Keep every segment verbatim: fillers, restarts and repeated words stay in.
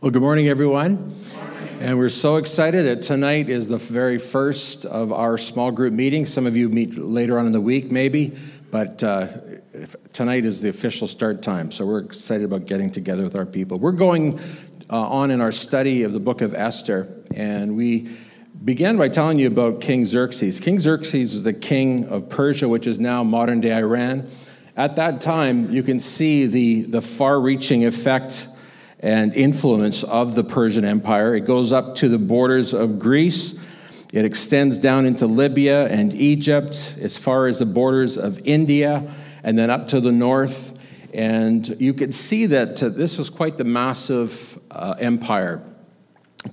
Well, good morning, everyone. Good morning. And we're so excited that tonight is the very first of our small group meeting. Some of you meet later on in the week, maybe, but uh, tonight is the official start time. So we're excited about getting together with our people. We're going uh, on in our study of the book of Esther, and we began by telling you about King Xerxes. King Xerxes was the king of Persia, which is now modern-day Iran. At that time, you can see the, the far-reaching effect and influence of the Persian Empire. It goes up to the borders of Greece. It extends down into Libya and Egypt, as far as the borders of India, and then up to the north. And you could see that uh, this was quite the massive uh, empire.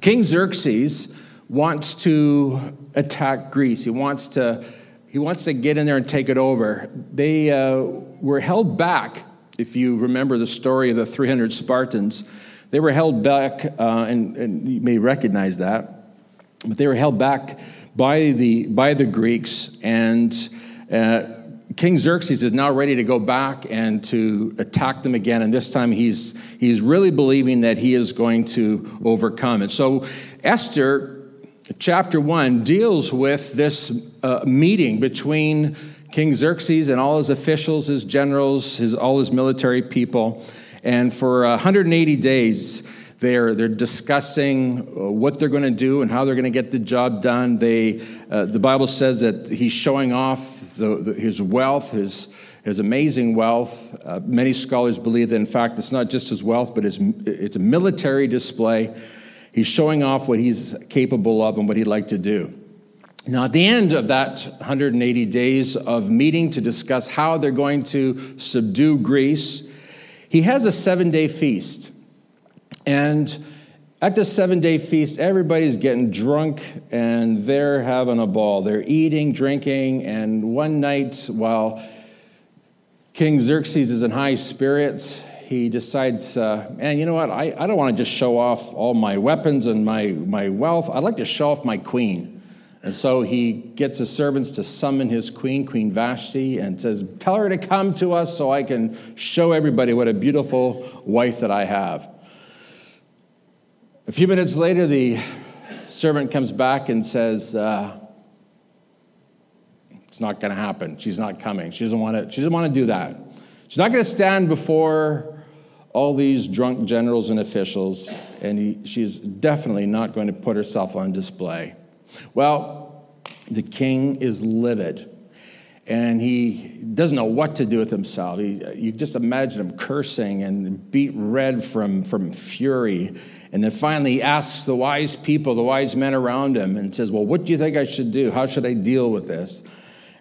King Xerxes wants to attack Greece. He wants to, he wants to get in there and take it over. They uh, were held back. If you remember the story of the three hundred Spartans, they were held back, uh, and, and you may recognize that, but they were held back by the by the Greeks, and uh, King Xerxes is now ready to go back and to attack them again, and this time he's he's really believing that he is going to overcome. And so Esther, chapter one, deals with this uh, meeting between King Xerxes and all his officials, his generals, his all his military people. And for one hundred eighty days, they're they're discussing what they're going to do and how they're going to get the job done. They uh, the Bible says that he's showing off the, the, his wealth, his his amazing wealth. Uh, many scholars believe that, in fact, it's not just his wealth, but it's, it's a military display. He's showing off what he's capable of and what he'd like to do. Now, at the end of that one hundred eighty days of meeting to discuss how they're going to subdue Greece, he has a seven-day feast. And at the seven-day feast, everybody's getting drunk, and they're having a ball. They're eating, drinking, and one night, while King Xerxes is in high spirits, he decides, uh, man, you know what? I, I don't want to just show off all my weapons and my, my wealth. I'd like to show off my queen. And so he gets his servants to summon his queen, Queen Vashti, and says, tell her to come to us so I can show everybody what a beautiful wife that I have. A few minutes later, the servant comes back and says, uh, it's not going to happen. She's not coming. She doesn't want to, she doesn't want to do that. She's not going to stand before all these drunk generals and officials, and he, she's definitely not going to put herself on display. Well, the king is livid, and he doesn't know what to do with himself. He, you just imagine him cursing and beat red from, from fury. And then finally he asks the wise people, the wise men around him, and says, well, what do you think I should do? How should I deal with this?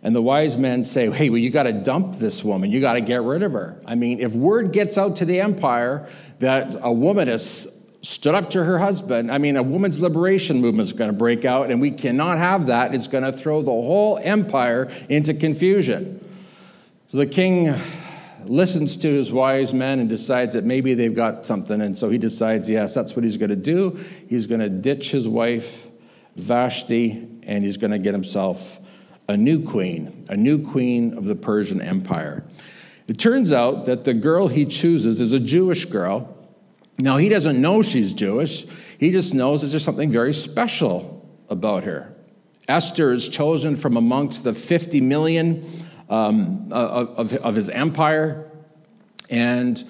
And the wise men say, hey, well, you got to dump this woman. You got to get rid of her. I mean, if word gets out to the empire that a woman is stood up to her husband, I mean, a women's liberation movement is going to break out, and we cannot have that. It's going to throw the whole empire into confusion. So the king listens to his wise men and decides that maybe they've got something, and so he decides, yes, that's what he's going to do. He's going to ditch his wife, Vashti, and he's going to get himself a new queen, a new queen of the Persian Empire. It turns out that the girl he chooses is a Jewish girl. Now, he doesn't know she's Jewish. He just knows that there's something very special about her. Esther is chosen from amongst the fifty million um, of, of, of his empire, and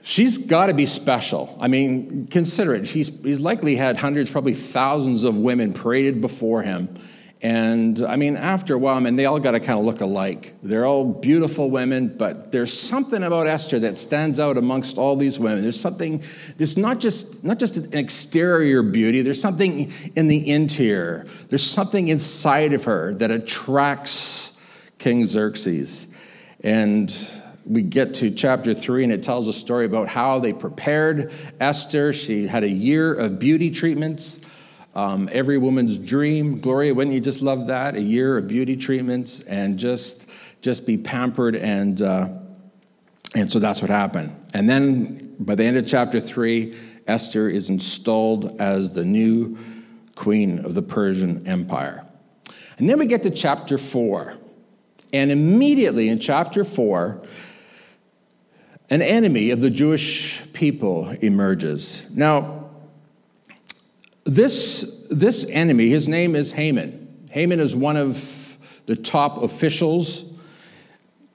she's got to be special. I mean, consider it. He's, he's likely had hundreds, probably thousands of women paraded before him. And, I mean, after a while, I mean, they all got to kind of look alike. They're all beautiful women, but there's something about Esther that stands out amongst all these women. There's something, there's not just not just an exterior beauty. There's something in the interior. There's something inside of her that attracts King Xerxes. And we get to chapter three, and it tells a story about how they prepared Esther. She had a year of beauty treatments. Um, every woman's dream. Gloria, wouldn't you just love that? A year of beauty treatments and just just be pampered. And uh, and so that's what happened. And then by the end of chapter three, Esther is installed as the new queen of the Persian Empire. And then we get to chapter four. And immediately in chapter four, an enemy of the Jewish people emerges. Now, this, this enemy, his name is Haman. Haman is one of the top officials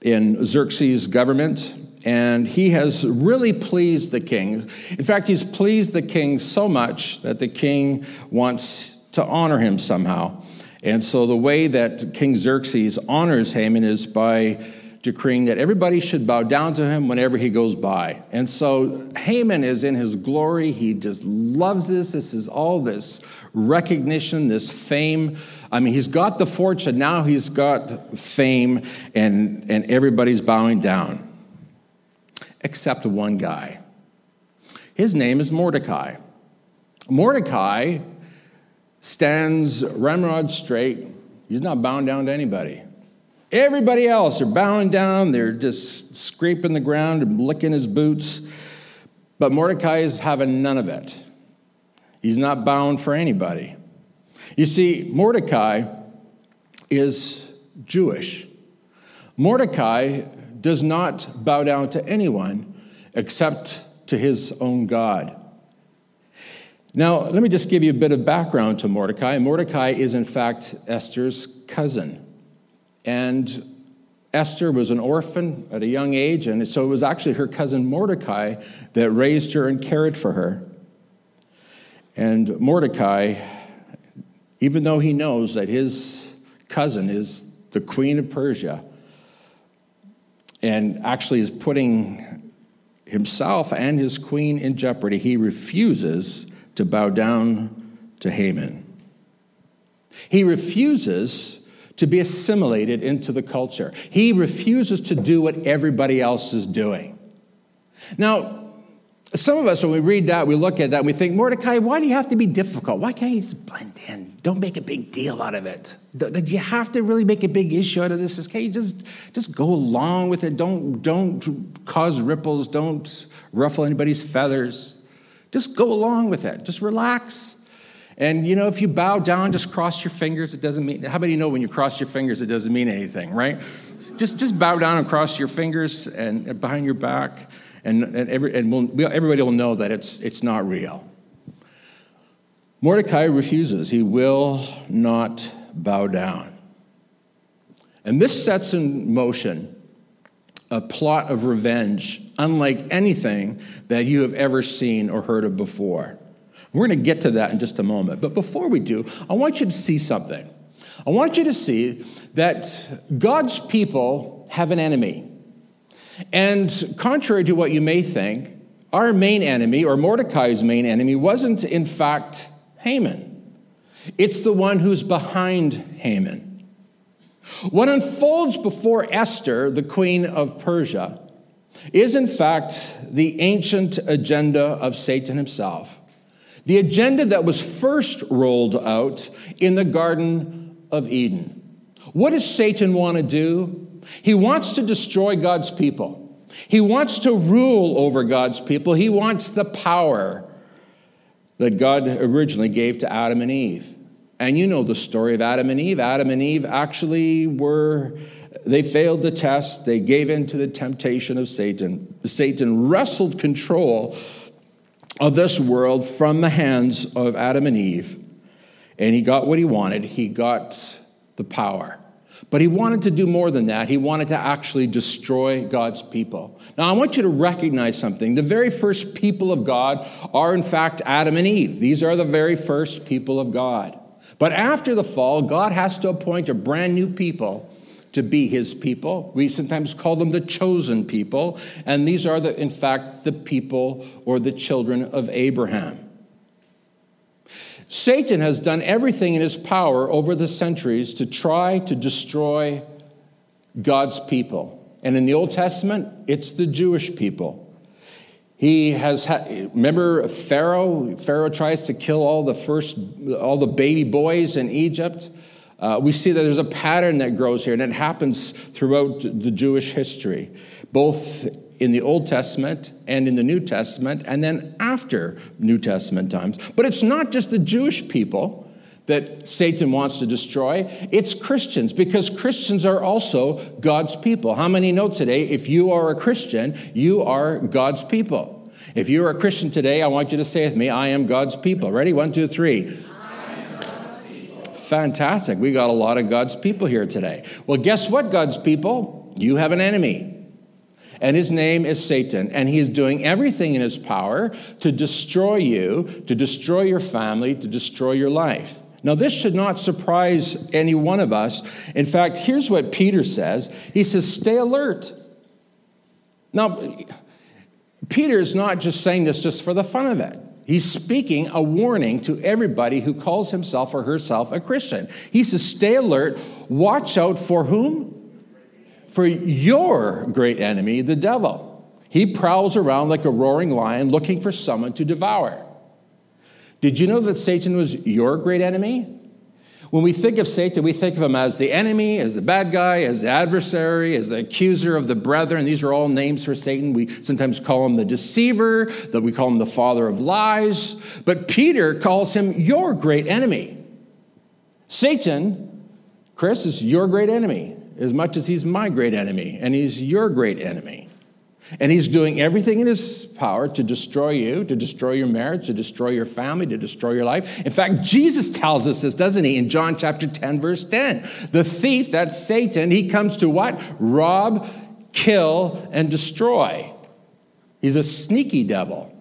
in Xerxes' government, and he has really pleased the king. In fact, he's pleased the king so much that the king wants to honor him somehow. And so the way that King Xerxes honors Haman is by decreeing that everybody should bow down to him whenever he goes by. And so Haman is in his glory. He just loves this. This is all this recognition, this fame. I mean, he's got the fortune. Now he's got fame, and, and everybody's bowing down. Except one guy. His name is Mordecai. Mordecai stands ramrod straight. He's not bowing down to anybody. Everybody else are bowing down. They're just scraping the ground and licking his boots. But Mordecai is having none of it. He's not bowing for anybody. You see, Mordecai is Jewish. Mordecai does not bow down to anyone except to his own God. Now, let me just give you a bit of background to Mordecai. Mordecai is, in fact, Esther's cousin. And Esther was an orphan at a young age, and so it was actually her cousin Mordecai that raised her and cared for her. And Mordecai, even though he knows that his cousin is the queen of Persia, and actually is putting himself and his queen in jeopardy, he refuses to bow down to Haman. He refuses to be assimilated into the culture. He refuses to do what everybody else is doing. Now, some of us, when we read that, we look at that, and we think, Mordecai, why do you have to be difficult? Why can't you just blend in? Don't make a big deal out of it. Do you have to really make a big issue out of this? Can't you just, just go along with it? Don't, don't cause ripples. Don't ruffle anybody's feathers. Just go along with it. Just relax. And, you know, if you bow down, just cross your fingers. It doesn't mean, how many know when you cross your fingers, it doesn't mean anything, right? Just just bow down and cross your fingers and, and behind your back. And, and, every, and we'll, everybody will know that it's it's not real. Mordecai refuses. He will not bow down. And this sets in motion a plot of revenge unlike anything that you have ever seen or heard of before. We're going to get to that in just a moment. But before we do, I want you to see something. I want you to see that God's people have an enemy. And contrary to what you may think, our main enemy, or Mordecai's main enemy, wasn't in fact Haman. It's the one who's behind Haman. What unfolds before Esther, the queen of Persia, is in fact the ancient agenda of Satan himself. The agenda that was first rolled out in the Garden of Eden. What does Satan want to do? He wants to destroy God's people. He wants to rule over God's people. He wants the power that God originally gave to Adam and Eve. And you know the story of Adam and Eve. Adam and Eve actually were, they failed the test. They gave in to the temptation of Satan. Satan wrested control of this world from the hands of Adam and Eve. And he got what he wanted. He got the power. But he wanted to do more than that. He wanted to actually destroy God's people. Now, I want you to recognize something. The very first people of God are, in fact, Adam and Eve. These are the very first people of God. But after the fall, God has to appoint a brand new people to be his people. We sometimes call them the chosen people. And these are, the, in fact, the people or the children of Abraham. Satan has done everything in his power over the centuries to try to destroy God's people. And in the Old Testament, it's the Jewish people. He has, ha- remember Pharaoh? Pharaoh tries to kill all the first, all the baby boys in Egypt. Uh, we see that there's a pattern that grows here, and it happens throughout the Jewish history, both in the Old Testament and in the New Testament, and then after New Testament times. But it's not just the Jewish people that Satan wants to destroy, it's Christians, because Christians are also God's people. How many know today, if you are a Christian, you are God's people? If you're a Christian today, I want you to say with me, I am God's people. Ready? One, two, three. I am God's people. Fantastic. We got a lot of God's people here today. Well, guess what, God's people? You have an enemy. And his name is Satan, and he is doing everything in his power to destroy you, to destroy your family, to destroy your life. Now, this should not surprise any one of us. In fact, here's what Peter says. He says, stay alert. Now, Peter is not just saying this just for the fun of it. He's speaking a warning to everybody who calls himself or herself a Christian. He says, stay alert, watch out for whom? For your great enemy, the devil. He prowls around like a roaring lion looking for someone to devour. Did you know that Satan was your great enemy? When we think of Satan, we think of him as the enemy, as the bad guy, as the adversary, as the accuser of the brethren. These are all names for Satan. We sometimes call him the deceiver, that we call him the father of lies. But Peter calls him your great enemy. Satan, Chris, is your great enemy, as much as he's my great enemy, and he's your great enemy. And he's doing everything in his power to destroy you, to destroy your marriage, to destroy your family, to destroy your life. In fact, Jesus tells us this, doesn't he? In John chapter ten, verse ten. The thief, that's Satan, he comes to what? Rob, kill, and destroy. He's a sneaky devil.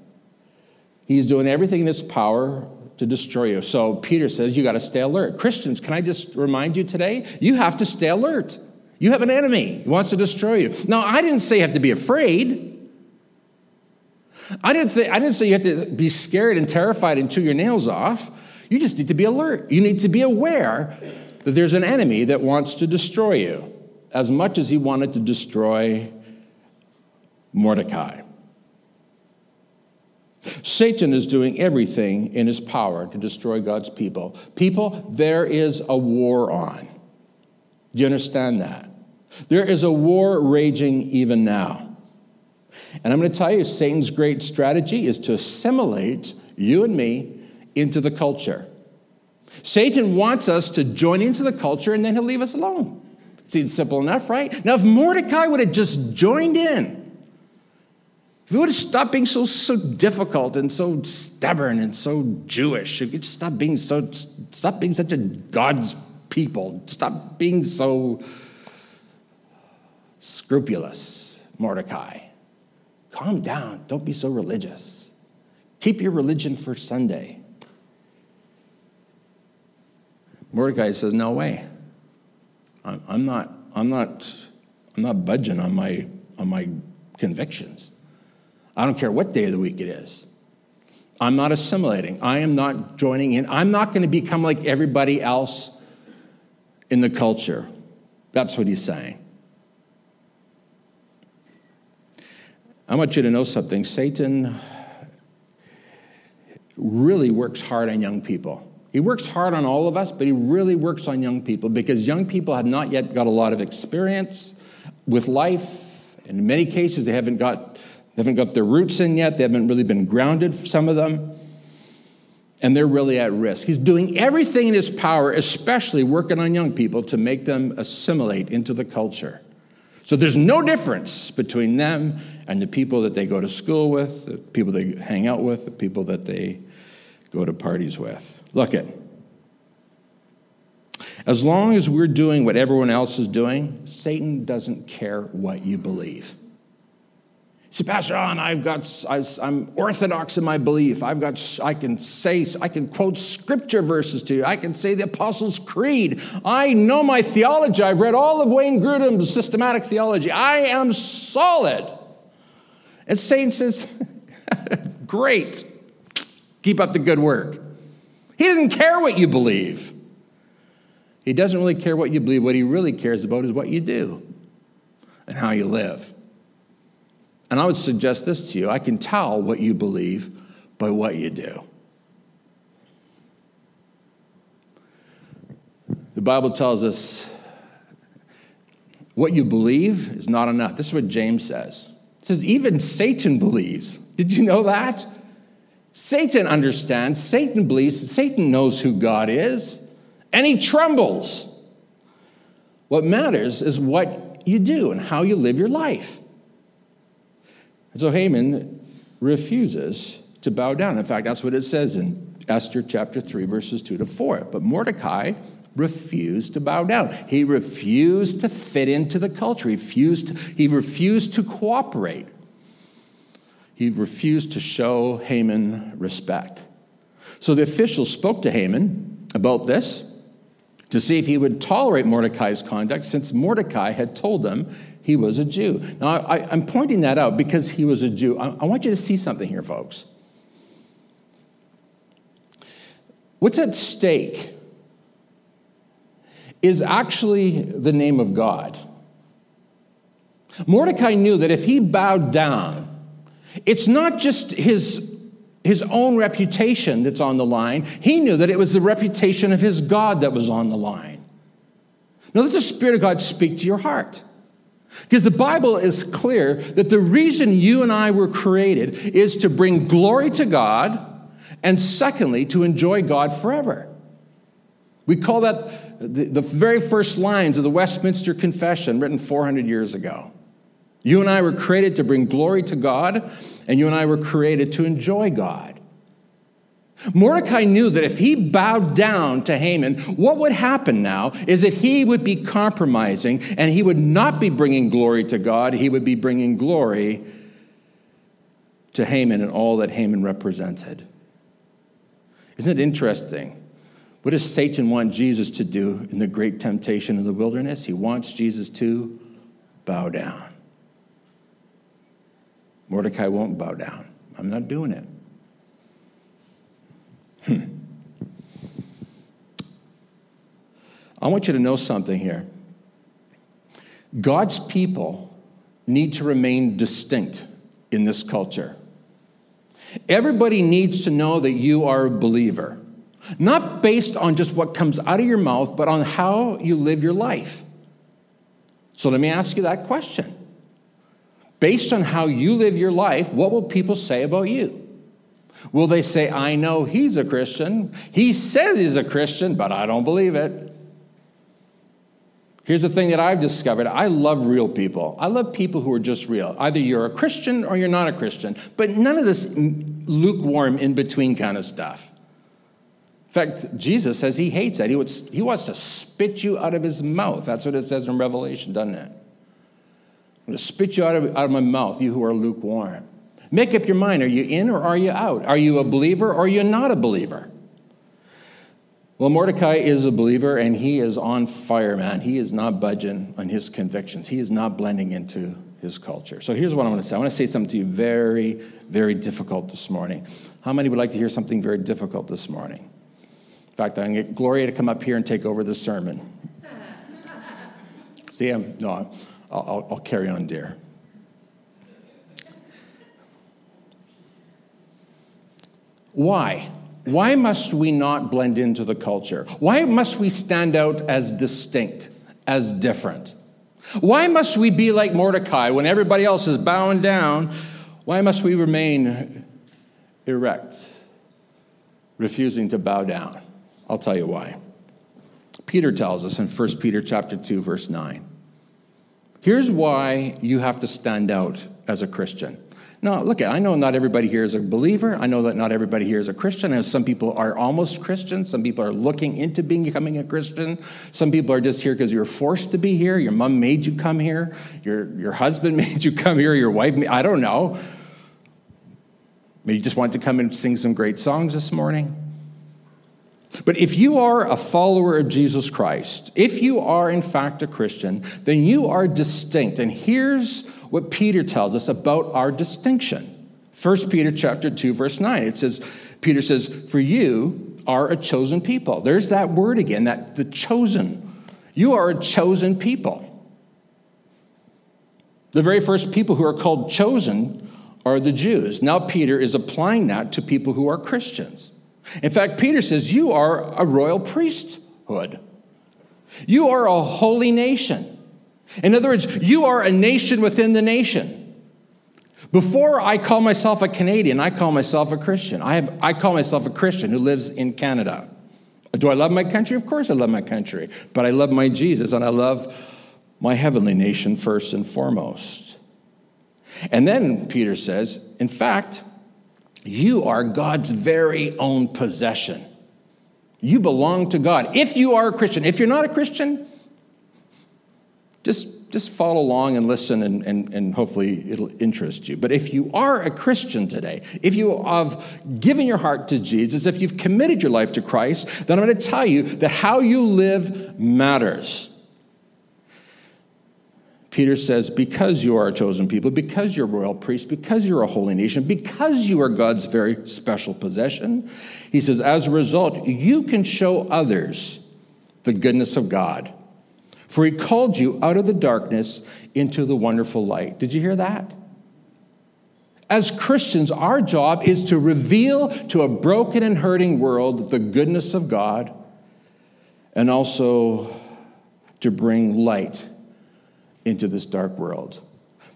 He's doing everything in his power to destroy you. So Peter says, you got to stay alert. Christians, can I just remind you today? You have to stay alert. You have an enemy. He wants to destroy you. Now, I didn't say you have to be afraid. I didn't, th- I didn't say you have to be scared and terrified and chew your nails off. You just need to be alert. You need to be aware that there's an enemy that wants to destroy you as much as he wanted to destroy Mordecai. Satan is doing everything in his power to destroy God's people. People, there is a war on. Do you understand that? There is a war raging even now. And I'm going to tell you, Satan's great strategy is to assimilate you and me into the culture. Satan wants us to join into the culture, and then he'll leave us alone. Seems simple enough, right? Now, if Mordecai would have just joined in, if we would have stopped being so so difficult and so stubborn and so Jewish, if we could stop being so stop being such a God's people, stop being so scrupulous, Mordecai. Calm down. Don't be so religious. Keep your religion for Sunday. Mordecai says, "No way. I'm, I'm not. I'm not. I'm not budging on my on my convictions. I don't care what day of the week it is. I'm not assimilating. I am not joining in. I'm not going to become like everybody else in the culture." That's what he's saying. I want you to know something. Satan really works hard on young people. He works hard on all of us, but he really works on young people, because young people have not yet got a lot of experience with life. In many cases, they haven't got... They haven't got their roots in yet. They haven't really been grounded, some of them. And they're really at risk. He's doing everything in his power, especially working on young people, to make them assimilate into the culture. So there's no difference between them and the people that they go to school with, the people they hang out with, the people that they go to parties with. Look at it. As long as we're doing what everyone else is doing, Satan doesn't care what you believe. See, Pastor Allen, I've got, I'm orthodox in my belief. I've got, I can say, I can quote scripture verses to you. I can say the Apostles' Creed. I know my theology. I've read all of Wayne Grudem's systematic theology. I am solid. And Satan says, great. Keep up the good work. He doesn't care what you believe. He doesn't really care what you believe. What he really cares about is what you do and how you live. And I would suggest this to you. I can tell what you believe by what you do. The Bible tells us what you believe is not enough. This is what James says. It says, even Satan believes. Did you know that? Satan understands, Satan believes, Satan knows who God is, and he trembles. What matters is what you do and how you live your life. And so Haman refuses to bow down. In fact, that's what it says in Esther chapter three, verses two to four. But Mordecai refused to bow down. He refused to fit into the culture. He refused, he refused to cooperate. He refused to show Haman respect. So the officials spoke to Haman about this to see if he would tolerate Mordecai's conduct, since Mordecai had told them he was a Jew. Now, I, I'm pointing that out because he was a Jew. I, I want you to see something here, folks. What's at stake is actually the name of God. Mordecai knew that if he bowed down, it's not just his, his own reputation that's on the line. He knew that it was the reputation of his God that was on the line. Now, let the Spirit of God speak to your heart. Because the Bible is clear that the reason you and I were created is to bring glory to God, and secondly, to enjoy God forever. We call that the, the very first lines of the Westminster Confession, written four hundred years ago. You and I were created to bring glory to God, and you and I were created to enjoy God. Mordecai knew that if he bowed down to Haman, what would happen now is that he would be compromising, and he would not be bringing glory to God. He would be bringing glory to Haman and all that Haman represented. Isn't it interesting? What does Satan want Jesus to do in the great temptation in the wilderness? He wants Jesus to bow down. Mordecai won't bow down. I'm not doing it. Hmm. I want you to know something here. God's people need to remain distinct in this culture. Everybody needs to know that you are a believer, not based on just what comes out of your mouth, but on how you live your life. So let me ask you that question. Based on how you live your life, what will people say about you? Will they say, I know he's a Christian. He says he's a Christian, but I don't believe it. Here's the thing that I've discovered. I love real people. I love people who are just real. Either you're a Christian or you're not a Christian. But none of this lukewarm in-between kind of stuff. In fact, Jesus says he hates that. He would, he wants to spit you out of his mouth. That's what it says in Revelation, doesn't it? I'm going to spit you out of, out of my mouth, you who are lukewarm. Make up your mind. Are you in or are you out? Are you a believer or are you not a believer? Well, Mordecai is a believer, and he is on fire, man. He is not budging on his convictions. He is not blending into his culture. So here's what I want to say. I want to say something to you very, very difficult this morning. How many would like to hear something very difficult this morning? In fact, I'm going to get Gloria to come up here and take over the sermon. See, I'm, no, I'm, I'll, I'll carry on, dear. Why? Why must we not blend into the culture? Why must we stand out as distinct, as different? Why must we be like Mordecai when everybody else is bowing down? Why must we remain erect, refusing to bow down? I'll tell you why. Peter tells us in First Peter chapter two, verse nine. Here's why you have to stand out as a Christian. Now, look, I know not everybody here is a believer. I know that not everybody here is a Christian. I know some people are almost Christian. Some people are looking into being, becoming a Christian. Some people are just here because you were forced to be here. Your mom made you come here. Your, your husband made you come here. Your wife made, I don't know. Maybe you just wanted to come and sing some great songs this morning. But if you are a follower of Jesus Christ, if you are in fact a Christian, then you are distinct. And here's what Peter tells us about our distinction. First Peter chapter two, verse nine. It says, Peter says, for you are a chosen people. There's that word again, that the chosen. You are a chosen people. The very first people who are called chosen are the Jews. Now Peter is applying that to people who are Christians. In fact, Peter says, you are a royal priesthood. You are a holy nation. In other words, you are a nation within the nation. Before I call myself a Canadian, I call myself a Christian. I, have, I call myself a Christian who lives in Canada. Do I love my country? Of course I love my country. But I love my Jesus, and I love my heavenly nation first and foremost. And then Peter says, in fact, you are God's very own possession. You belong to God. If you are a Christian, if you're not a Christian, just, just follow along and listen, and, and, and hopefully it'll interest you. But if you are a Christian today, if you have given your heart to Jesus, if you've committed your life to Christ, then I'm going to tell you that how you live matters. Peter says, because you are a chosen people, because you're royal priests, because you're a holy nation, because you are God's very special possession, he says, as a result, you can show others the goodness of God. For he called you out of the darkness into the wonderful light. Did you hear that? As Christians, our job is to reveal to a broken and hurting world the goodness of God, and also to bring light into this dark world.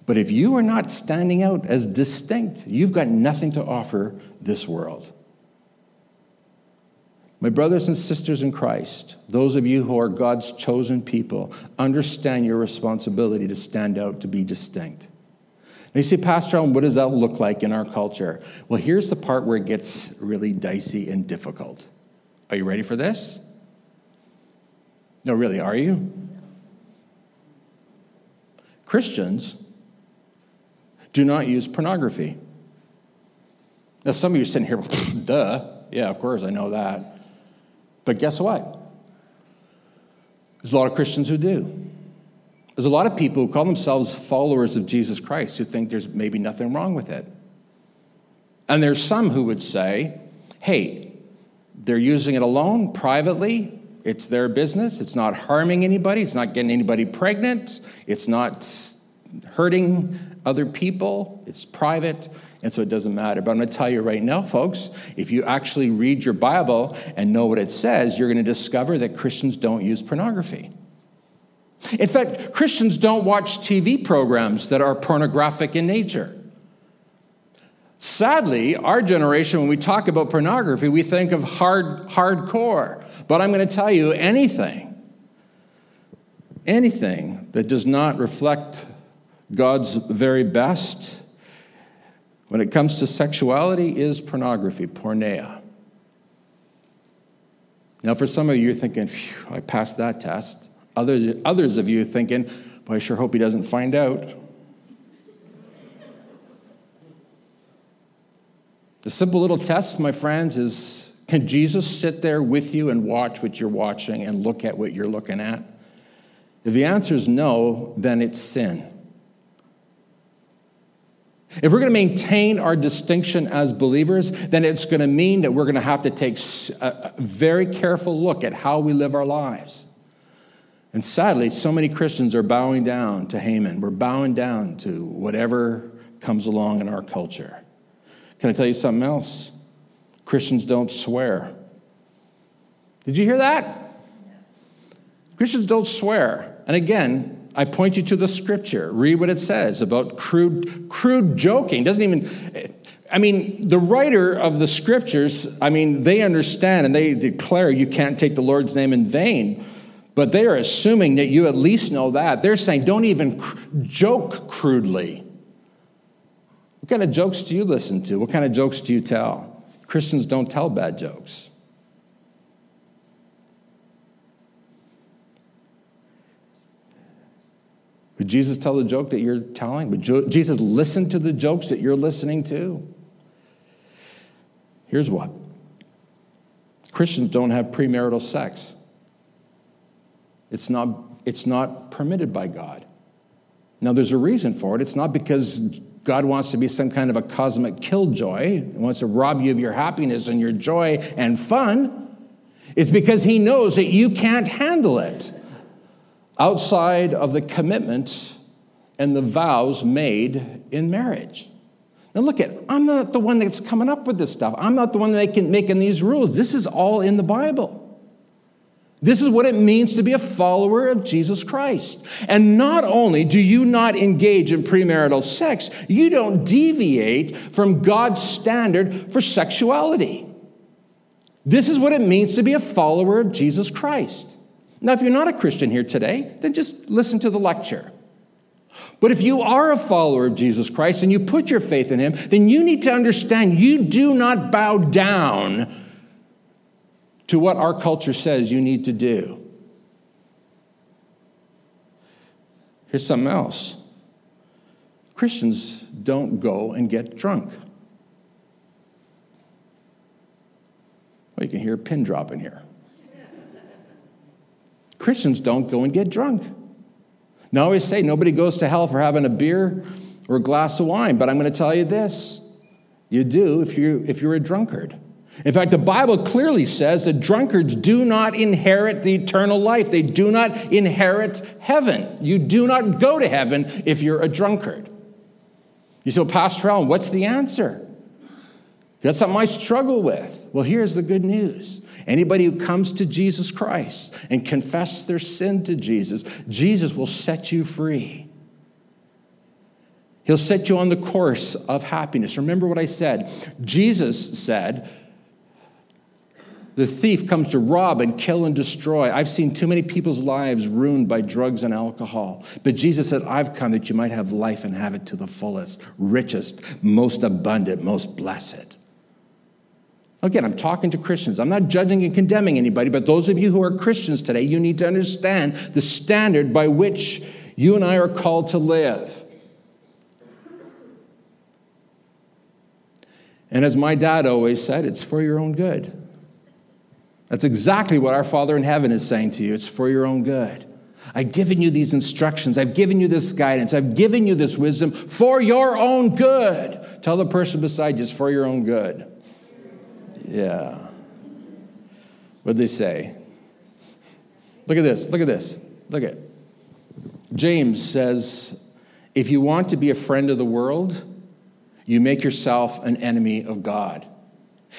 But if you are not standing out as distinct, you've got nothing to offer this world. My brothers and sisters in Christ, those of you who are God's chosen people, understand your responsibility to stand out, to be distinct. Now you say, Pastor, what does that look like in our culture? Well, here's the part where it gets really dicey and difficult. Are you ready for this? No, really, are you? Christians do not use pornography. Now, some of you are sitting here, duh, yeah, of course, I know that. But guess what? There's a lot of Christians who do. There's a lot of people who call themselves followers of Jesus Christ who think there's maybe nothing wrong with it. And there's some who would say, hey, they're using it alone, privately. It's their business. It's not harming anybody. It's not getting anybody pregnant. It's not hurting other people. It's private, and so it doesn't matter. But I'm going to tell you right now, folks, if you actually read your Bible and know what it says, you're going to discover that Christians don't use pornography. In fact, Christians don't watch T V programs that are pornographic in nature. Sadly, our generation, when we talk about pornography, we think of hard, hardcore. But I'm going to tell you, anything, anything that does not reflect God's very best when it comes to sexuality is pornography, porneia. Now, for some of you, you're thinking, phew, I passed that test. Others, others of you are thinking, well, I sure hope he doesn't find out. The simple little test, my friends, is can Jesus sit there with you and watch what you're watching and look at what you're looking at? If the answer is no, then it's sin. If we're going to maintain our distinction as believers, then it's going to mean that we're going to have to take a very careful look at how we live our lives. And sadly, so many Christians are bowing down to Haman. We're bowing down to whatever comes along in our culture. Can I tell you something else? Christians don't swear. Did you hear that? Christians don't swear. And again, I point you to the scripture. Read what it says about crude, crude joking. Doesn't even, I mean, the writer of the scriptures, I mean, they understand and they declare you can't take the Lord's name in vain. But they are assuming that you at least know that. They're saying don't even cr- joke crudely. What kind of jokes do you listen to? What kind of jokes do you tell? Christians don't tell bad jokes. Would Jesus tell the joke that you're telling? Would Jesus listen to the jokes that you're listening to? Here's what. Christians don't have premarital sex. It's not, it's not permitted by God. Now, there's a reason for it. It's not because God wants to be some kind of a cosmic killjoy and wants to rob you of your happiness and your joy and fun. It's because he knows that you can't handle it outside of the commitment and the vows made in marriage. Now look at, I'm not the one that's coming up with this stuff. I'm not the one making, making these rules. This is all in the Bible. This is what it means to be a follower of Jesus Christ. And not only do you not engage in premarital sex, you don't deviate from God's standard for sexuality. This is what it means to be a follower of Jesus Christ. Now, if you're not a Christian here today, then just listen to the lecture. But if you are a follower of Jesus Christ and you put your faith in him, then you need to understand you do not bow down to what our culture says you need to do. Here's something else. Christians don't go and get drunk. Well, you can hear a pin drop in here. Christians don't go and get drunk. Now, I always say nobody goes to hell for having a beer or a glass of wine, but I'm going to tell you this. You do if you're, if you're a drunkard. In fact, the Bible clearly says that drunkards do not inherit the eternal life. They do not inherit heaven. You do not go to heaven if you're a drunkard. You say, well, Pastor Allen, what's the answer? That's something I struggle with. Well, here's the good news. Anybody who comes to Jesus Christ and confesses their sin to Jesus, Jesus will set you free. He'll set you on the course of happiness. Remember what I said. Jesus said, the thief comes to rob and kill and destroy. I've seen too many people's lives ruined by drugs and alcohol. But Jesus said, I've come that you might have life and have it to the fullest, richest, most abundant, most blessed. Again, I'm talking to Christians. I'm not judging and condemning anybody, but those of you who are Christians today, you need to understand the standard by which you and I are called to live. And as my dad always said, it's for your own good. That's exactly what our Father in heaven is saying to you. It's for your own good. I've given you these instructions. I've given you this guidance. I've given you this wisdom for your own good. Tell the person beside you, it's for your own good. Yeah. What did they say? Look at this. Look at this. Look at it. James says, if you want to be a friend of the world, you make yourself an enemy of God.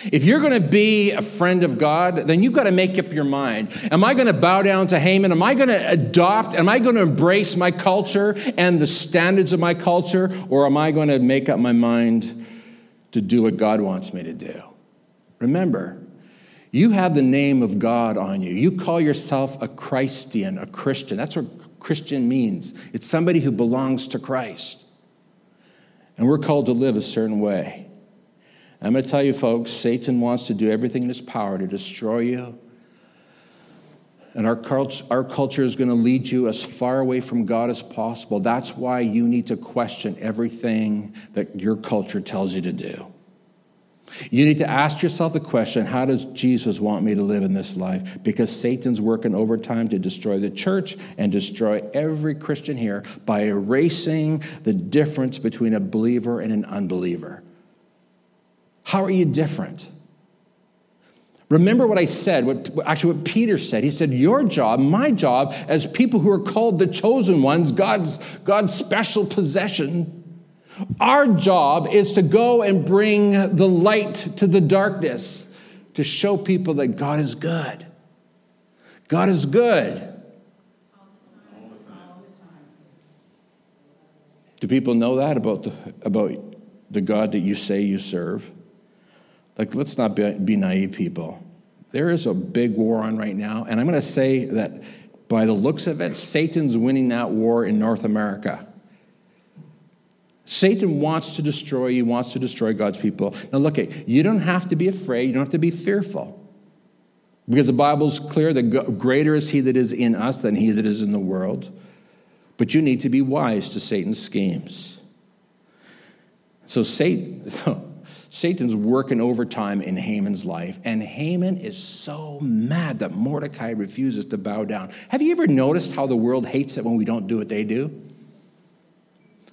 If you're going to be a friend of God, then you've got to make up your mind. Am I going to bow down to Haman? Am I going to adopt? Am I going to embrace my culture and the standards of my culture? Or am I going to make up my mind to do what God wants me to do? Remember, you have the name of God on you. You call yourself a Christian, a Christian. That's what Christian means. It's somebody who belongs to Christ. And we're called to live a certain way. I'm going to tell you, folks, Satan wants to do everything in his power to destroy you. And our cult- our culture is going to lead you as far away from God as possible. That's why you need to question everything that your culture tells you to do. You need to ask yourself the question, how does Jesus want me to live in this life? Because Satan's working overtime to destroy the church and destroy every Christian here by erasing the difference between a believer and an unbeliever. How are you different? Remember what I said, what, actually what Peter said. He said, your job, my job, as people who are called the chosen ones, God's, God's special possession, our job is to go and bring the light to the darkness, to show people that God is good. God is good. All the time. All the time. Do people know that about the, about the God that you say you serve? Like, let's not be, be naive people. There is a big war on right now, and I'm going to say that by the looks of it, Satan's winning that war in North America. Satan wants to destroy you, wants to destroy God's people. Now look, at you don't have to be afraid. You don't have to be fearful. Because the Bible's clear that greater is he that is in us than he that is in the world. But you need to be wise to Satan's schemes. So Satan, Satan's working overtime in Haman's life. And Haman is so mad that Mordecai refuses to bow down. Have you ever noticed how the world hates it when we don't do what they do?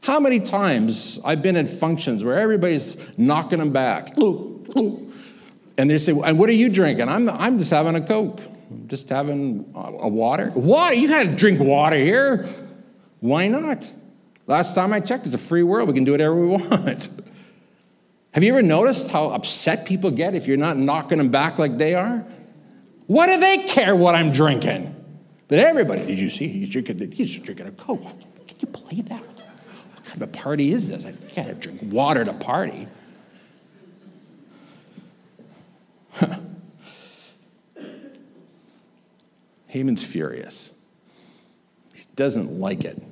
How many times I've been at functions where everybody's knocking them back. Ooh, ooh. And they say, and what are you drinking? I'm I'm just having a Coke. I'm just having a, a water. Water? You got to drink water here. Why not? Last time I checked, it's a free world. We can do whatever we want. Have you ever noticed how upset people get if you're not knocking them back like they are? What do they care what I'm drinking? But everybody, did you see? He's drinking, he's drinking a Coke. Can you believe that? What kind of a party is this? I gotta drink water to party. Huh. Haman's furious. He doesn't like it.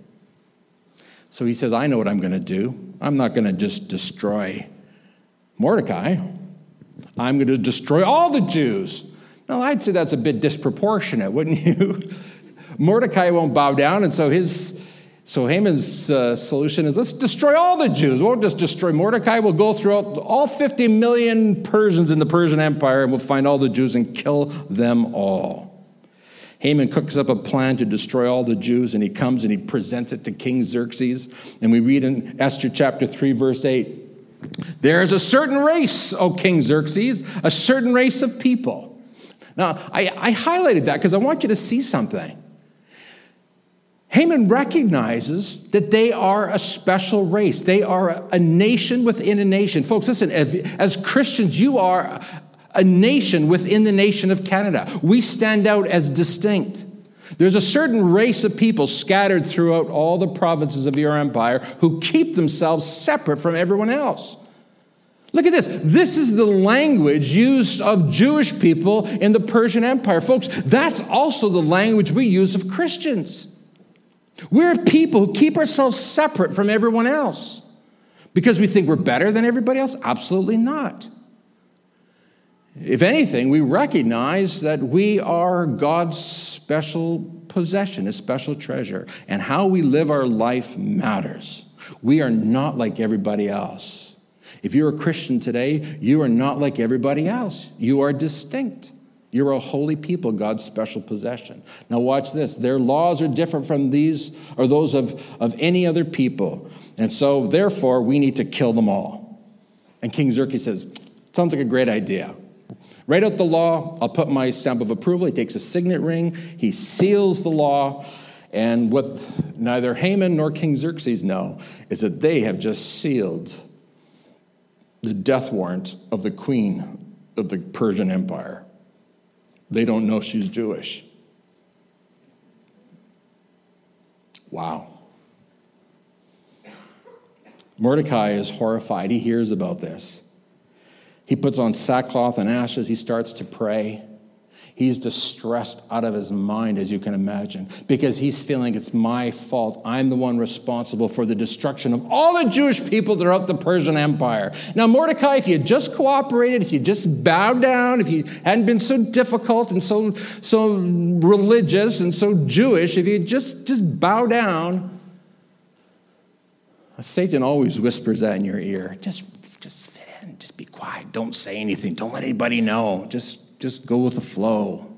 So he says, I know what I'm going to do. I'm not going to just destroy Mordecai. I'm going to destroy all the Jews. Now, I'd say that's a bit disproportionate, wouldn't you? Mordecai won't bow down, and so his, so Haman's uh, solution is, let's destroy all the Jews. We won't just destroy Mordecai. We'll go throughout all fifty million Persians in the Persian Empire, and we'll find all the Jews and kill them all. Haman cooks up a plan to destroy all the Jews, and he comes and he presents it to King Xerxes. And we read in Esther chapter three, verse eight, there is a certain race, O King Xerxes, a certain race of people. Now, I, I highlighted that because I want you to see something. Haman recognizes that they are a special race. They are a nation within a nation. Folks, listen, as Christians, you are a nation within the nation of Canada. We stand out as distinct. There's a certain race of people scattered throughout all the provinces of your empire who keep themselves separate from everyone else. Look at this. This is the language used of Jewish people in the Persian Empire. Folks, that's also the language we use of Christians. We're people who keep ourselves separate from everyone else because we think we're better than everybody else. Absolutely not. If anything, we recognize that we are God's special possession, His special treasure, and how we live our life matters. We are not like everybody else. If you're a Christian today, you are not like everybody else. You are distinct. You're a holy people, God's special possession. Now watch this. Their laws are different from these or those of, of any other people, and so therefore we need to kill them all. And King Xerxes says, sounds like a great idea. Write out the law, I'll put my stamp of approval. He takes a signet ring, he seals the law, and what neither Haman nor King Xerxes know is that they have just sealed the death warrant of the queen of the Persian Empire. They don't know she's Jewish. Wow. Mordecai is horrified. He hears about this. He puts on sackcloth and ashes. He starts to pray. He's distressed out of his mind, as you can imagine, because he's feeling it's my fault. I'm the one responsible for the destruction of all the Jewish people throughout the Persian Empire. Now, Mordecai, if you had just cooperated, if you just bowed down, if you hadn't been so difficult and so, so religious and so Jewish, if you just, just bow down, Satan always whispers that in your ear. Just, just fit in. Just be quiet. Don't say anything. Don't let anybody know. Just, just go with the flow.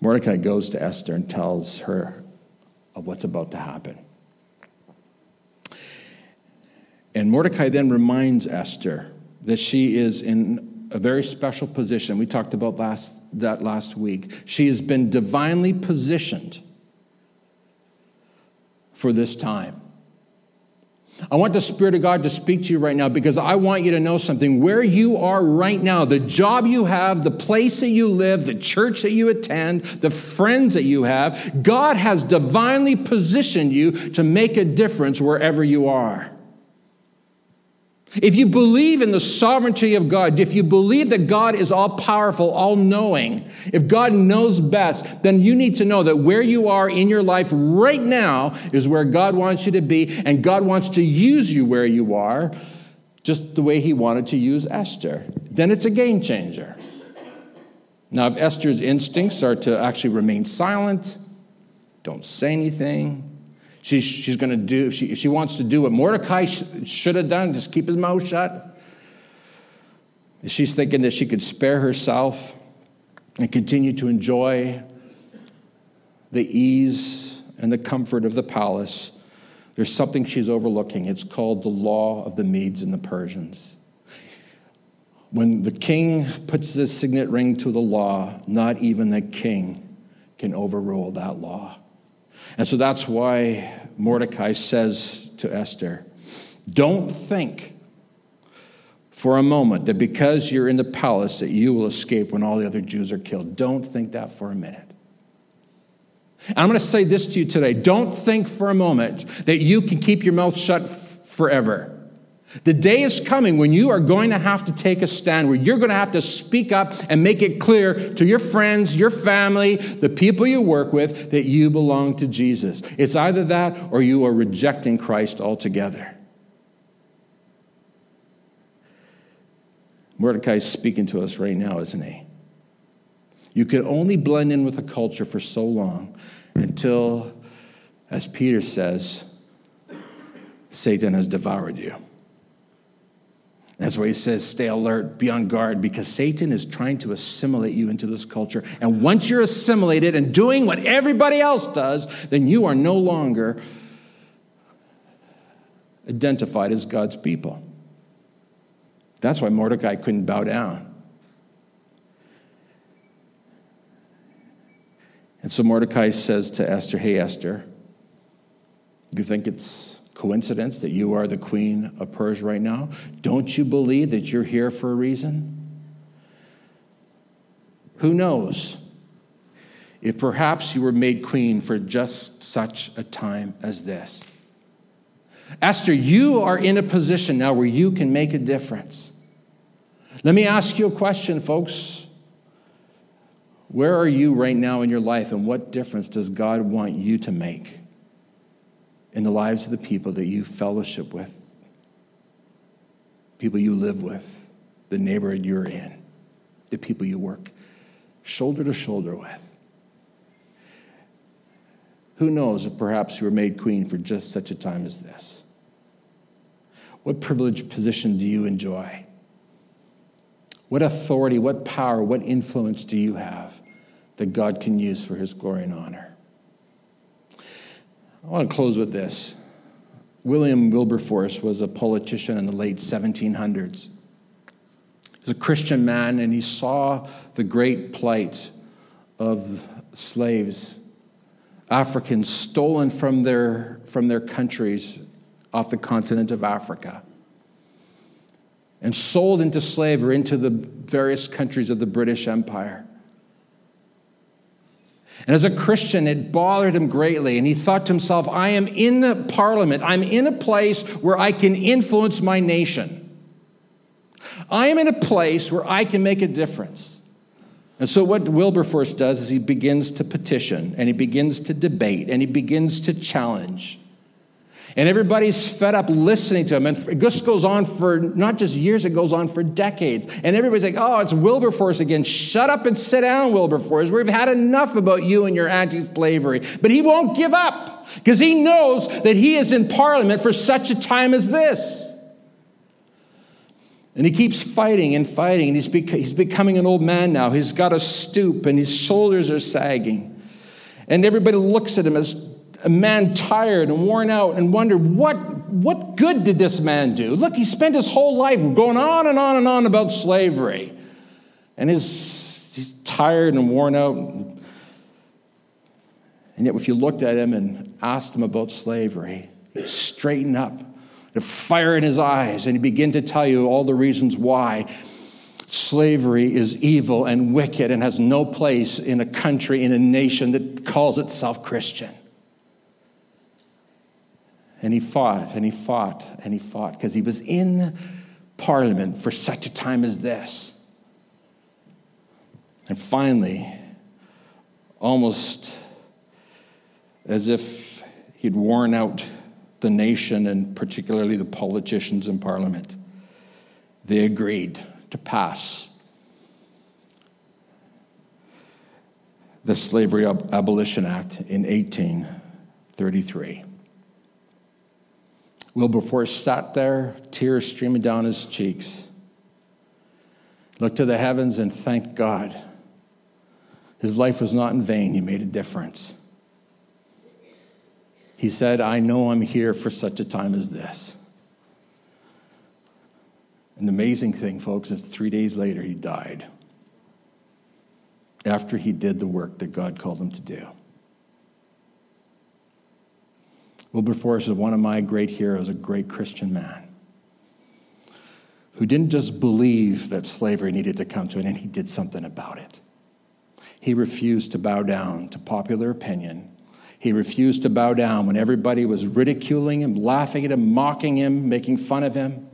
Mordecai goes to Esther and tells her of what's about to happen. And Mordecai then reminds Esther that she is in a very special position. We talked about last, that last week. She has been divinely positioned for this time. I want the Spirit of God to speak to you right now because I want you to know something. Where you are right now, the job you have, the place that you live, the church that you attend, the friends that you have, God has divinely positioned you to make a difference wherever you are. If you believe in the sovereignty of God, if you believe that God is all-powerful, all-knowing, if God knows best, then you need to know that where you are in your life right now is where God wants you to be, and God wants to use you where you are, just the way He wanted to use Esther. Then it's a game changer. Now, if Esther's instincts are to actually remain silent, don't say anything, She's, she's going to do, if she, if she wants to do what Mordecai sh- should have done, just keep his mouth shut. She's thinking that she could spare herself and continue to enjoy the ease and the comfort of the palace. There's something she's overlooking. It's called the law of the Medes and the Persians. When the king puts the signet ring to the law, not even the king can overrule that law. And so that's why Mordecai says to Esther, don't think for a moment that because you're in the palace that you will escape when all the other Jews are killed. Don't think that for a minute. And I'm going to say this to you today. Don't think for a moment that you can keep your mouth shut f- forever. The day is coming when you are going to have to take a stand, where you're going to have to speak up and make it clear to your friends, your family, the people you work with, that you belong to Jesus. It's either that or you are rejecting Christ altogether. Mordecai is speaking to us right now, isn't he? You can only blend in with a culture for so long until, as Peter says, Satan has devoured you. That's why he says, stay alert, be on guard, because Satan is trying to assimilate you into this culture. And once you're assimilated and doing what everybody else does, then you are no longer identified as God's people. That's why Mordecai couldn't bow down. And so Mordecai says to Esther, hey, Esther, you think it's coincidence that you are the queen of Persia right now? Don't you believe that you're here for a reason? Who knows if perhaps you were made queen for just such a time as this? Esther, you are in a position now where you can make a difference. Let me ask you a question, folks. Where are you right now in your life, and what difference does God want you to make in the lives of the people that you fellowship with, people you live with, the neighborhood you're in, the people you work shoulder to shoulder with? Who knows if perhaps you were made queen for just such a time as this? What privileged position do you enjoy? What authority, what power, what influence do you have that God can use for his glory and honor? I want to close with this. William Wilberforce was a politician in the late seventeen hundreds. He was a Christian man, and he saw the great plight of slaves, Africans stolen from their, from their countries off the continent of Africa and sold into slavery into the various countries of the British Empire. And as a Christian, it bothered him greatly. And he thought to himself, I am in the Parliament. I'm in a place where I can influence my nation. I am in a place where I can make a difference. And so what Wilberforce does is he begins to petition, and he begins to debate, and he begins to challenge. And everybody's fed up listening to him. And this goes on for not just years, it goes on for decades. And everybody's like, oh, it's Wilberforce again. Shut up and sit down, Wilberforce. We've had enough about you and your anti-slavery. But he won't give up, because he knows that he is in Parliament for such a time as this. And he keeps fighting and fighting. And he's, bec- he's becoming an old man now. He's got a stoop, and his shoulders are sagging. And everybody looks at him as a man tired and worn out, and wonder, what, what good did this man do? Look, he spent his whole life going on and on and on about slavery. And his, he's tired and worn out. And yet if you looked at him and asked him about slavery, he'd straighten up, the fire in his eyes, and he'd begin to tell you all the reasons why slavery is evil and wicked and has no place in a country, in a nation that calls itself Christian. And he fought, and he fought, and he fought, because he was in Parliament for such a time as this. And finally, almost as if he'd worn out the nation, and particularly the politicians in Parliament, they agreed to pass the Slavery Abolition Act in eighteen thirty-three. Wilberforce sat there, tears streaming down his cheeks, looked to the heavens and thanked God. His life was not in vain. He made a difference. He said, I know I'm here for such a time as this. And the amazing thing, folks, is three days later he died, after he did the work that God called him to do. Wilberforce is one of my great heroes, a great Christian man who didn't just believe that slavery needed to come to an end, he did something about it. He refused to bow down to popular opinion. He refused to bow down when everybody was ridiculing him, laughing at him, mocking him, making fun of him.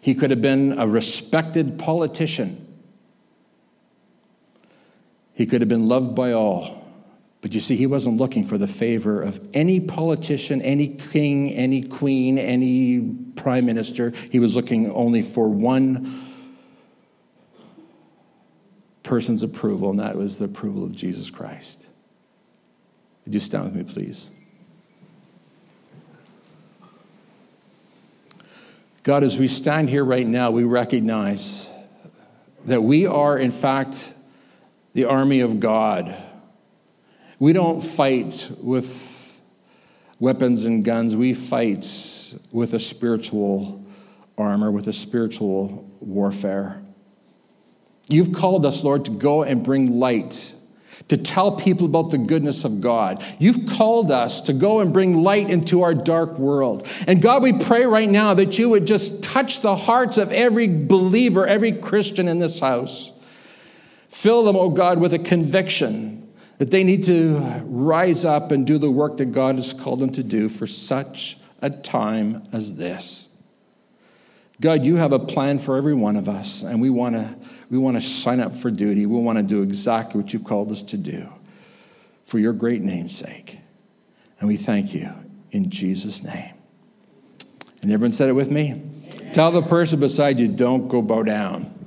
He could have been a respected politician. He could have been loved by all. But you see, he wasn't looking for the favor of any politician, any king, any queen, any prime minister. He was looking only for one person's approval, and that was the approval of Jesus Christ. Would you stand with me, please? God, as we stand here right now, we recognize that we are, in fact, the army of God. We don't fight with weapons and guns. We fight with a spiritual armor, with a spiritual warfare. You've called us, Lord, to go and bring light, to tell people about the goodness of God. You've called us to go and bring light into our dark world. And God, we pray right now that you would just touch the hearts of every believer, every Christian in this house. Fill them, oh God, with a conviction that they need to rise up and do the work that God has called them to do for such a time as this. God, you have a plan for every one of us, and we want to we want to sign up for duty. We want to do exactly what you've called us to do for your great name's sake. And we thank you in Jesus' name. And everyone said it with me? Amen. Tell the person beside you, don't go bow down.